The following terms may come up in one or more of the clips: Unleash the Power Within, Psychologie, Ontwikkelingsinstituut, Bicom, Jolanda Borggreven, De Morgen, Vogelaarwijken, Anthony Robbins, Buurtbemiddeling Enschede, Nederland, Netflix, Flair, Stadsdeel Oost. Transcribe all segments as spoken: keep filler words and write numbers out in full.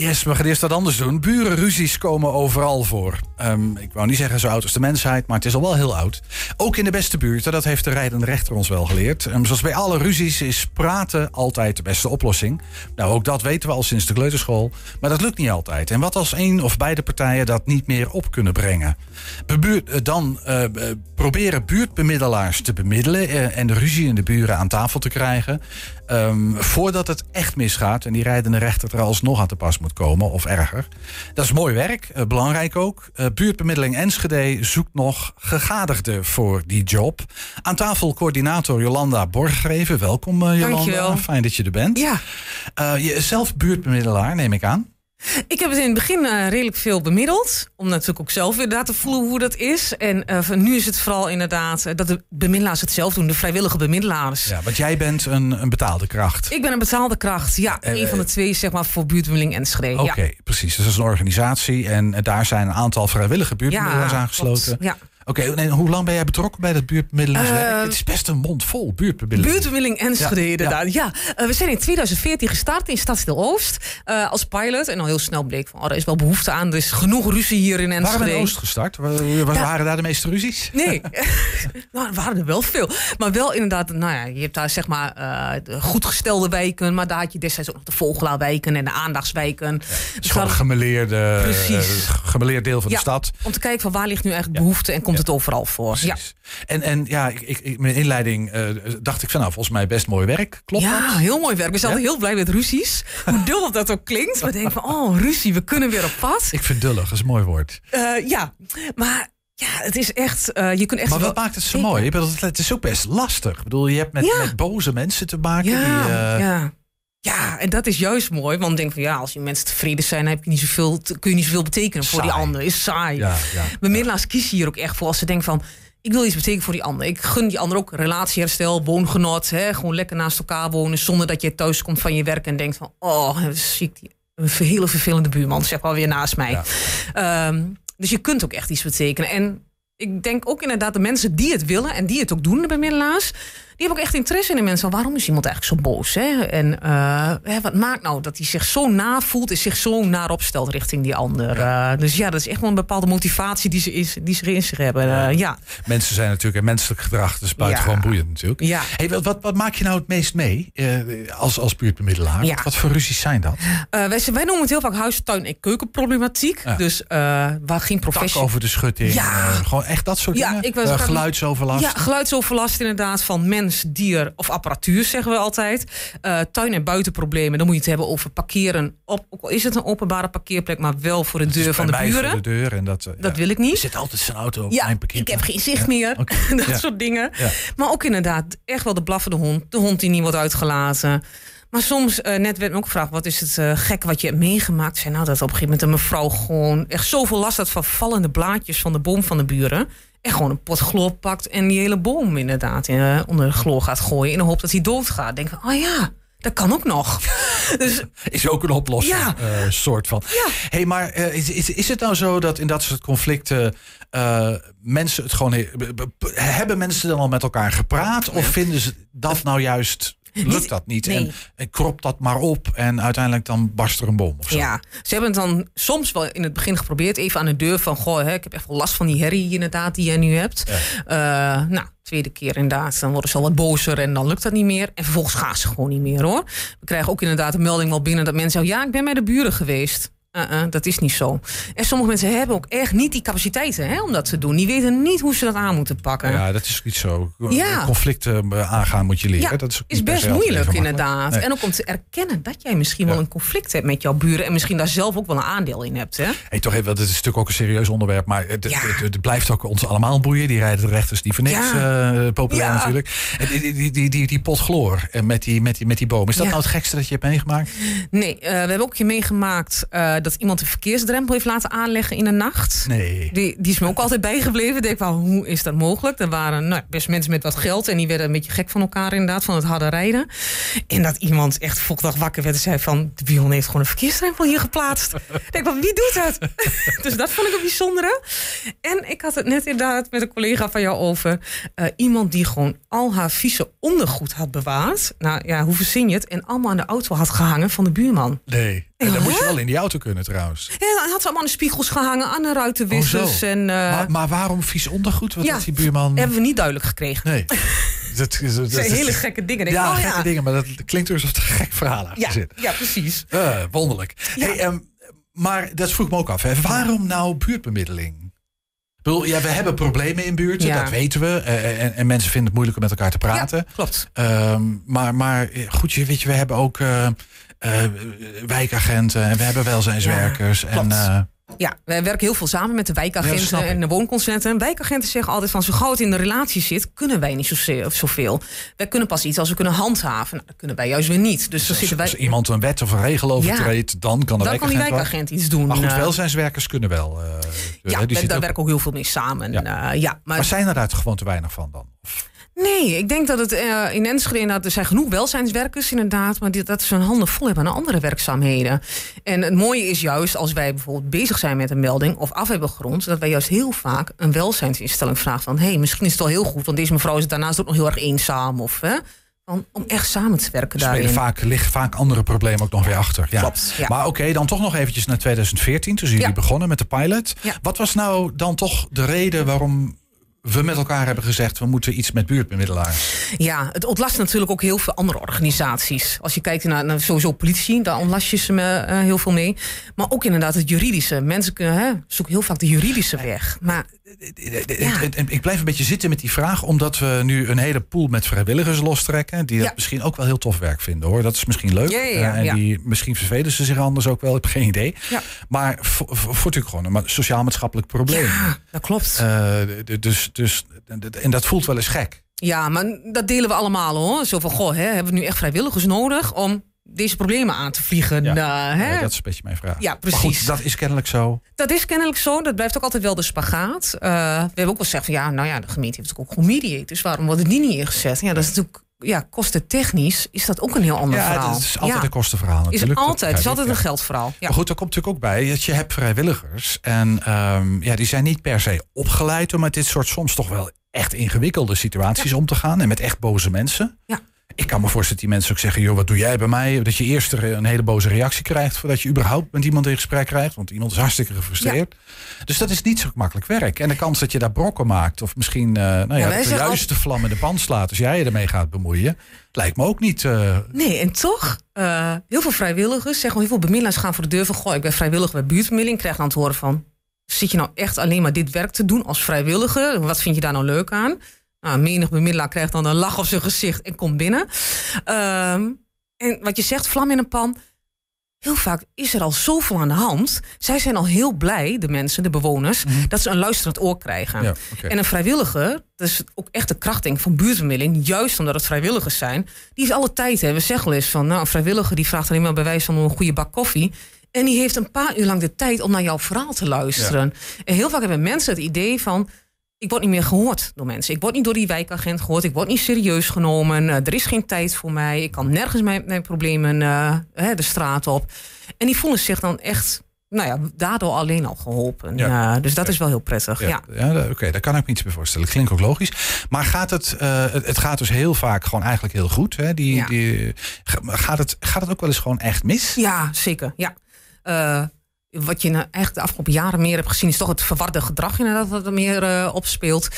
Yes, we gaan eerst wat anders doen. Burenruzies komen overal voor. Um, ik wou niet zeggen zo oud als de mensheid, maar het is al wel heel oud. Ook in de beste buurten, dat heeft de rijdende rechter ons wel geleerd. Um, zoals bij alle ruzies is praten altijd de beste oplossing. Nou, ook dat weten we al sinds de kleuterschool. Maar dat lukt niet altijd. En wat als één of beide partijen dat niet meer op kunnen brengen? Bebuur, dan uh, proberen buurtbemiddelaars te bemiddelen... Uh, en de ruzie in de buren aan tafel te krijgen... Um, voordat het echt misgaat en die rijdende rechter er alsnog aan te pas moet komen of erger. Dat is mooi werk, uh, belangrijk ook. Uh, Buurtbemiddeling Enschede zoekt nog gegadigden voor die job. Aan tafel coördinator Jolanda Borggreven. Welkom uh, Jolanda. Dankjewel. Fijn dat je er bent. Ja. Uh, je, zelf buurtbemiddelaar, neem ik aan. Ik heb het in het begin uh, redelijk veel bemiddeld. Om natuurlijk ook zelf inderdaad te voelen hoe dat is. En uh, nu is het vooral inderdaad uh, dat de bemiddelaars het zelf doen. De vrijwillige bemiddelaars. Ja, want jij bent een, een betaalde kracht. Ik ben een betaalde kracht. Ja, uh, een uh, van de twee zeg maar voor buurtbemiddeling Enschede. Oké, okay, ja. Precies. Dus dat is een organisatie. En uh, daar zijn een aantal vrijwillige buurtbemiddelaars ja, aangesloten. Klopt, ja. Oké, okay, en hoe lang ben jij betrokken bij dat buurtbemiddelingswerk? Uh, het is best een mond vol, buurtbemiddeling. Buurtbemiddeling Enschede, ja, inderdaad. Ja, ja. Uh, we zijn in tweeduizend veertien gestart in Stadsdeel Oost uh, als pilot. En al heel snel bleek van, oh, er is wel behoefte aan. Er is genoeg ruzie hier in Enschede. Waarom in Oost gestart? Waar, waar ja. Waren daar de meeste ruzies? Nee, nou, er waren er wel veel. Maar wel inderdaad, nou ja, je hebt daar zeg maar uh, goedgestelde wijken. Maar daar had je destijds ook nog de Vogelaarwijken en de aandachtswijken. Ja, het is gewoon een gemeleerde, uh, gemeleerd deel van ja, de stad. Om te kijken van waar ligt nu eigenlijk ja. behoefte en komt het overal voor. Ja. En, en ja, ik, ik, in mijn inleiding uh, dacht ik van nou, volgens mij best mooi werk. Klopt ja, dat? Heel mooi werk. We zijn ja? altijd heel blij met ruzies. Hoe dullig dat ook klinkt. We denken van oh, ruzie, we kunnen weer op pad. Ik vind dullig, dat is een mooi woord. Uh, ja, maar ja, het is echt... Uh, je kunt echt maar wat wel... maakt het zo ik... mooi? Het is ook best lastig. Ik bedoel, je hebt met, ja. met boze mensen te maken. Ja, die, uh... ja. Ja, en dat is juist mooi. Want ik denk van ja, als je mensen tevreden zijn, dan heb je niet zoveel, kun je niet zoveel betekenen voor saai. Die ander. Is saai. Ja, ja, bemiddelaars ja. kiezen hier ook echt voor als ze denken van ik wil iets betekenen voor die ander. Ik gun die ander ook relatieherstel, woongenot. Hè, gewoon lekker naast elkaar wonen. Zonder dat je thuis komt van je werk en denkt van oh, zie ik die een hele vervelende buurman, zeg maar weer naast mij. Ja. Um, dus je kunt ook echt iets betekenen. En ik denk ook inderdaad de mensen die het willen en die het ook doen, de bemiddelaars, die hebben ook echt interesse in de mensen. Waarom is iemand eigenlijk zo boos? Hè? En uh, wat maakt nou dat hij zich zo na voelt en zich zo naar opstelt richting die ander? Uh, dus ja, dat is echt wel een bepaalde motivatie die ze, is, die ze in zich hebben. Uh, ja. Mensen zijn natuurlijk en menselijk gedrag, dus buitengewoon ja. boeiend natuurlijk. Ja. Hey, wat, wat, wat maak je nou het meest mee uh, als, als buurtbemiddelaar? Ja. Wat voor ruzies zijn dat? Uh, wij, wij noemen het heel vaak huis-, tuin- en keukenproblematiek. Ja. Dus uh, waar geen professional... Tak over de schutting, ja. uh, gewoon echt dat soort ja, dingen? Uh, geluidsoverlast? Ja, geluidsoverlast inderdaad van mensen. Dier of apparatuur, zeggen we altijd. Uh, tuin- en buitenproblemen, dan moet je het hebben over parkeren. Op, ook al is het een openbare parkeerplek, maar wel voor de deur dus van de buren. Voor de deur en dat, uh, dat ja. wil ik niet. Er zit altijd zijn auto op ja, mijn parkeerplek. Ik heb geen zicht ja. meer. Okay. dat ja. soort dingen. Ja. Maar ook inderdaad, echt wel de blaffende hond. De hond die niet wordt uitgelaten. Maar soms, uh, net werd me ook gevraagd, wat is het uh, gek wat je hebt meegemaakt? Zei, nou, dat op een gegeven moment een mevrouw gewoon echt zoveel last had van vallende blaadjes van de boom van de buren. En gewoon een pot chloor pakt en die hele boom inderdaad uh, onder de chloor gaat gooien in de hoop dat hij doodgaat. Denk van, oh ja, dat kan ook nog. Dus, is ook een oplossing, ja. uh, soort van. Ja. Hey, maar uh, is, is, is het nou zo dat in dat soort conflicten uh, mensen het gewoon... Hebben mensen dan al met elkaar gepraat? Of vinden ze dat nou juist... Lukt dat niet? Nee. En, en kropt dat maar op en uiteindelijk dan barst er een bom of zo. Ja, ze hebben het dan soms wel in het begin geprobeerd. Even aan de deur van, goh, hè, ik heb echt wel last van die herrie inderdaad die jij nu hebt. Ja. Uh, nou, tweede keer inderdaad, dan worden ze al wat bozer en dan lukt dat niet meer. En vervolgens gaan ze gewoon niet meer hoor. We krijgen ook inderdaad een melding wel binnen dat mensen zeggen, ja, ik ben bij de buren geweest. Uh-uh, dat is niet zo. En sommige mensen hebben ook echt niet die capaciteiten hè, om dat te doen. Die weten niet hoe ze dat aan moeten pakken. Ja, dat is niet zo. Ja. Conflicten aangaan moet je leren. Ja, dat is, is best moeilijk inderdaad. Nee. En ook om te erkennen dat jij misschien ja. wel een conflict hebt met jouw buren. En misschien daar zelf ook wel een aandeel in hebt. Hè? Hey, toch even, dat is natuurlijk ook een serieus onderwerp. Maar het, ja. het, het blijft ook ons allemaal boeien. Die rijden de rechters niet voor niks. Ja. Uh, populair ja. natuurlijk. En die, die, die, die, die pot chloor met die, met, die, met die boom. Is dat ja. nou het gekste dat je hebt meegemaakt? Nee, uh, we hebben ook je meegemaakt... Uh, dat iemand een verkeersdrempel heeft laten aanleggen in de nacht. Nee. Die, die is me ook altijd bijgebleven. Ik denk van, hoe is dat mogelijk? Er waren nou, best mensen met wat geld en die werden een beetje gek van elkaar inderdaad, van het harde rijden. En dat iemand echt volgende dag wakker werd en zei van, de buurman heeft gewoon een verkeersdrempel hier geplaatst. Ik denk van, wie doet dat? Dus dat vond ik een bijzondere. En ik had het net inderdaad met een collega van jou over. Uh, iemand die gewoon al haar vieze ondergoed had bewaard. Nou ja, hoe verzin je het? En allemaal aan de auto had gehangen van de buurman. Nee. En dan moet je wel in die auto kunnen trouwens. Ja, hij had ze allemaal aan de spiegels gehangen, aan de ruitenwissers. Oh, en, uh... maar, maar waarom vies ondergoed? Wat ja, had die buurman? Hebben we niet duidelijk gekregen. Nee. Dat, dat, dat zijn hele gekke dingen. Denk ja, oh, gekke ja. dingen, maar dat klinkt alsof er een gek verhaal achter ja, zit. Ja, precies. Uh, wonderlijk. Ja. Hey, um, maar dat vroeg me ook af. Hè. Waarom nou buurtbemiddeling? Ja, we hebben problemen in buurten, ja. dat weten we. En, en mensen vinden het moeilijk om met elkaar te praten. Ja, klopt. Um, maar, maar goed, weet je, we hebben ook uh, uh, wijkagenten en we hebben welzijnswerkers. Ja, en, uh, ja, we werken heel veel samen met de wijkagenten ja, en de woonconsulenten. En wijkagenten zeggen altijd van, zo gauw het in de relatie zit, kunnen wij niet zoveel. Wij kunnen pas iets als we kunnen handhaven. Nou, dat kunnen wij juist weer niet. Dus, dus zitten wij... als iemand een wet of een regel overtreedt, ja, dan kan de dan wijkagent, kan die wijkagent iets doen. Maar goed, welzijnswerkers kunnen wel. Uh, ja, we, daar ook... werken ook heel veel mee samen. Ja. Uh, ja, maar... maar zijn er daar gewoon te weinig van dan? Nee, ik denk dat het uh, in Enschede, er zijn genoeg welzijnswerkers inderdaad, maar dit, dat ze hun handen vol hebben aan andere werkzaamheden. En het mooie is juist, als wij bijvoorbeeld bezig zijn met een melding of af hebben grond, dat wij juist heel vaak een welzijnsinstelling vragen van, hé, hey, misschien is het wel heel goed, want deze mevrouw is daarnaast ook nog heel erg eenzaam. Of, hè, om, om echt samen te werken dus daarin. Vaak, liggen vaak andere problemen ook nog weer achter. Ja. Klopt, ja. Maar oké, okay, dan toch nog eventjes naar tweeduizend veertien, toen jullie ja. begonnen met de pilot. Ja. Wat was nou dan toch de reden waarom we met elkaar hebben gezegd, we moeten iets met buurtbemiddelaars? Ja, het ontlast natuurlijk ook heel veel andere organisaties. Als je kijkt naar, naar sowieso politie, daar ontlast je ze me, uh, heel veel mee. Maar ook inderdaad het juridische. Mensen kunnen, hè, zoeken heel vaak de juridische weg. Maar, ja. Ik blijf een beetje zitten met die vraag, omdat we nu een hele pool met vrijwilligers lostrekken, die dat ja. misschien ook wel heel tof werk vinden, hoor. Dat is misschien leuk. Ja, ja, ja, en ja. Die, misschien vervelen ze zich anders ook wel, ik heb geen idee. Ja. Maar voor, voor, voor natuurlijk gewoon een sociaal-maatschappelijk probleem. Ja, dat klopt. Uh, dus Dus, en dat voelt wel eens gek. Ja, maar dat delen we allemaal, hoor. Zo van, goh, hè, hebben we nu echt vrijwilligers nodig om deze problemen aan te vliegen? Ja, uh, hè? Ja, dat is een beetje mijn vraag. Ja, precies. Maar goed, dat is kennelijk zo. Dat is kennelijk zo. Dat blijft ook altijd wel de spagaat. Uh, we hebben ook wel gezegd van, ja, nou ja, de gemeente heeft ook goed mediate. Dus waarom wordt het niet neergezet? Ja, dat is natuurlijk... Ja, kostentechnisch is dat ook een heel ander ja, verhaal. Het is altijd ja. een kostenverhaal natuurlijk. Is altijd, dat, ja, is altijd een ja. geldverhaal. Ja. Maar goed, daar komt natuurlijk ook bij dat je hebt vrijwilligers. En um, ja, die zijn niet per se opgeleid om met dit soort soms toch wel echt ingewikkelde situaties ja. om te gaan. En met echt boze mensen. Ja. Ik kan me voorstellen dat die mensen ook zeggen, joh, wat doe jij bij mij? Dat je eerst een hele boze reactie krijgt voordat je überhaupt met iemand in gesprek krijgt. Want iemand is hartstikke gefrustreerd. Ja. Dus dat is niet zo makkelijk werk. En de kans dat je daar brokken maakt of misschien uh, nou ja, ja, de juiste al... vlam in de pan slaat als jij je ermee gaat bemoeien, lijkt me ook niet. Uh... Nee, en toch, uh, heel veel vrijwilligers zeggen, heel veel bemiddelaars gaan voor de deur van, goh, ik ben vrijwilliger bij buurtbemiddeling. Ik krijg dan te horen van, zit je nou echt alleen maar dit werk te doen als vrijwilliger? Wat vind je daar nou leuk aan? Nou, menig bemiddelaar krijgt dan een lach op zijn gezicht en komt binnen. Um, en wat je zegt, vlam in een pan. Heel vaak is er al zoveel aan de hand. Zij zijn al heel blij, de mensen, de bewoners, mm-hmm. dat ze een luisterend oor krijgen. Ja, okay. En een vrijwilliger, dat is ook echt de kracht denk van buurtbemiddeling, juist omdat het vrijwilligers zijn, die is alle tijd. Hè. We zeggen wel eens van, nou, een vrijwilliger die vraagt alleen maar bij wijze van een goede bak koffie. En die heeft een paar uur lang de tijd om naar jouw verhaal te luisteren. Ja. En heel vaak hebben mensen het idee van, ik word niet meer gehoord door mensen. Ik word niet door die wijkagent gehoord. Ik word niet serieus genomen. Uh, er is geen tijd voor mij. Ik kan nergens mijn, mijn problemen uh, hè, de straat op. En die voelen zich dan echt, nou ja, daardoor alleen al geholpen. Ja. Uh, dus dat ja. is wel heel prettig. Ja, ja. ja Oké, okay, daar kan ik me iets bij voorstellen. Klinkt ook logisch. Maar gaat het, uh, het gaat dus heel vaak gewoon eigenlijk heel goed. Hè? Die, ja. die, gaat, het, gaat het ook wel eens gewoon echt mis? Ja, zeker. Ja. Uh, Wat je nou echt de afgelopen jaren meer hebt gezien, is toch het verwarde gedrag inderdaad wat er meer uh, opspeelt.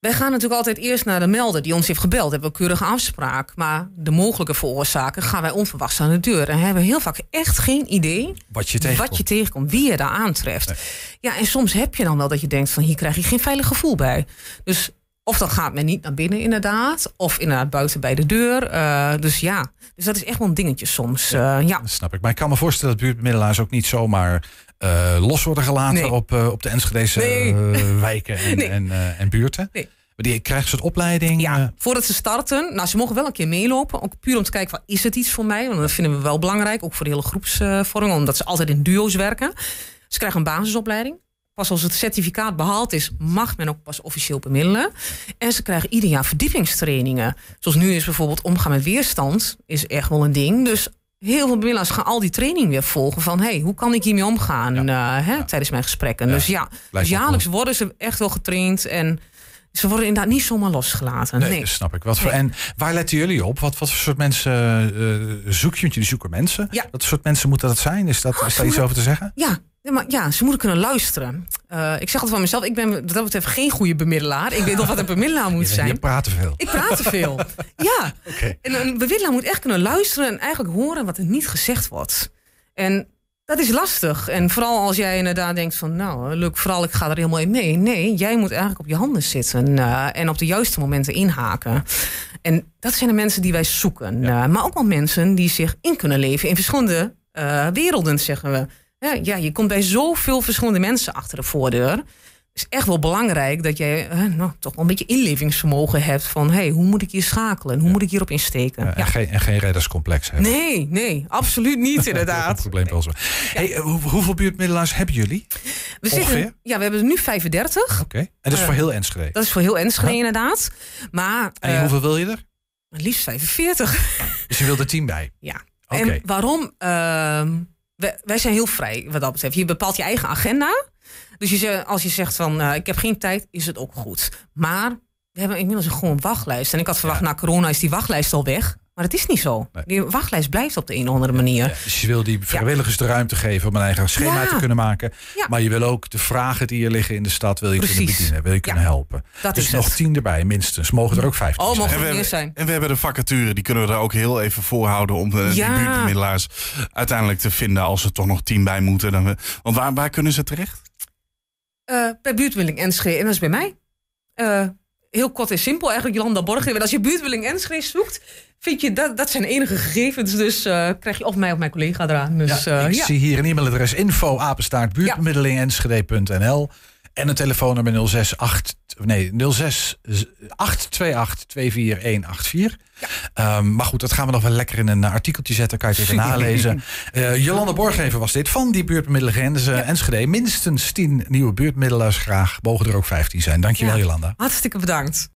Wij gaan natuurlijk altijd eerst naar de melder die ons heeft gebeld. Hebben we een keurige afspraak. Maar de mogelijke veroorzaken gaan wij onverwachts aan de deur. En hebben heel vaak echt geen idee wat je tegenkomt, wat je tegenkomt wie je daar aantreft. Nee. Ja, en soms heb je dan wel dat je denkt van, hier krijg je geen veilig gevoel bij. Dus of dan gaat men niet naar binnen inderdaad. Of inderdaad buiten bij de deur. Uh, dus ja, dus dat is echt wel een dingetje soms. Uh, ja, ja. Dat snap ik. Maar ik kan me voorstellen dat buurtbemiddelaars ook niet zomaar uh, los worden gelaten nee. op, uh, op de Enschedese nee. uh, wijken en, nee. en, uh, en buurten. Nee. Maar die krijgen ze een opleiding? Ja, uh... voordat ze starten. Nou, ze mogen wel een keer meelopen. Ook puur om te kijken, is het iets voor mij? Want dat vinden we wel belangrijk. Ook voor de hele groepsvorming. Omdat ze altijd in duo's werken. Ze krijgen een basisopleiding. Pas als het certificaat behaald is, mag men ook pas officieel bemiddelen. En ze krijgen ieder jaar verdiepingstrainingen. Zoals nu is bijvoorbeeld omgaan met weerstand, is echt wel een ding. Dus heel veel bemiddelaars gaan al die training weer volgen. Van, hé, hey, hoe kan ik hiermee omgaan ja. uh, hè, ja. tijdens mijn gesprekken? Ja. Dus ja, dus jaarlijks worden ze echt wel getraind en... Ze worden inderdaad niet zomaar losgelaten. Nee, nee. Dat snap ik. Wat voor, nee. En waar letten jullie op? Wat, wat voor soort mensen uh, zoek je? Want jullie zoeken mensen. Ja. Wat soort mensen moeten dat zijn? Is, dat, oh, is daar iets moet... over te zeggen? Ja. Maar ja, ze moeten kunnen luisteren. Uh, ik zeg het van mezelf, ik ben wat dat betreft geen goede bemiddelaar. Ik weet nog wat een bemiddelaar moet je zijn. Je praat te veel. Ik praat te veel, ja. Okay. En een bemiddelaar moet echt kunnen luisteren en eigenlijk horen wat er niet gezegd wordt. En dat is lastig. En vooral als jij inderdaad denkt van, nou, leuk vooral, ik ga er helemaal in mee. Nee, jij moet eigenlijk op je handen zitten uh, en op de juiste momenten inhaken. En dat zijn de mensen die wij zoeken. Ja. Uh, maar ook wel mensen die zich in kunnen leven in verschillende uh, werelden, zeggen we. Ja, ja, je komt bij zoveel verschillende mensen achter de voordeur. Het is echt wel belangrijk dat jij eh, nou, toch wel een beetje inlevingsvermogen hebt van, hey, hoe moet ik hier schakelen? Hoe ja. moet ik hierop insteken? Ja, en, ja. Geen, en geen redderscomplex hebben. Nee, nee, absoluut niet inderdaad. Dat is een probleem wel zo. Hey, hoe, hoeveel buurtmiddelaars hebben jullie? We zitten, ja, we hebben er nu vijfendertig. Okay. En dat is uh, voor heel Enschede? Dat is voor heel Enschede huh? inderdaad. Maar, en uh, hoeveel wil je er? Liefst vijfenveertig. Dus je wil er tien bij? Ja. Okay. En waarom... Uh, Wij zijn heel vrij wat dat betreft. Je bepaalt je eigen agenda. Dus je zegt, als je zegt van uh, ik heb geen tijd, is het ook goed. Maar we hebben inmiddels een gewoon wachtlijst. En ik had verwacht, ja. na corona is die wachtlijst al weg. Maar het is niet zo. Nee. Die wachtlijst blijft op de een of andere manier. Ja, dus je wil die vrijwilligers ja. de ruimte geven om een eigen schema ja. te kunnen maken. Ja. Maar je wil ook de vragen die hier liggen in de stad, wil je Precies. kunnen bedienen, wil je kunnen ja. helpen. Dat dus is nog het. tien erbij, minstens. Mogen er ook vijftien oh, zijn. Mogen er meer zijn. En we hebben de vacature, die kunnen we er ook heel even voorhouden om de ja. buurtbemiddelaars uiteindelijk te vinden als er toch nog tien bij moeten. Dan we, want waar, waar kunnen ze terecht? Uh, bij Buurtbemiddeling Enschede en dat is bij mij. Uh, heel kort en simpel eigenlijk, Jolanda Borggreven. Als je Buurtbemiddeling Enschede zoekt, vind je, dat, dat zijn enige gegevens. Dus uh, krijg je of mij of mijn collega eraan. Dus, ja, uh, ik ja. zie hier een e-mailadres info apenstaart buurtbemiddeling enschede punt n l en een telefoonnummer nul zes acht twee acht twee vier een acht vier. Ja. Um, maar goed, dat gaan we nog wel lekker in een artikeltje zetten. Kan je het even nalezen. Uh, Jolanda Borggreven was dit van die buurtbemiddeling uh, ja. Enschede. Minstens tien nieuwe buurtmiddelaars graag. Mogen er ook vijftien zijn. Dankjewel, ja. Jolanda. Hartstikke bedankt.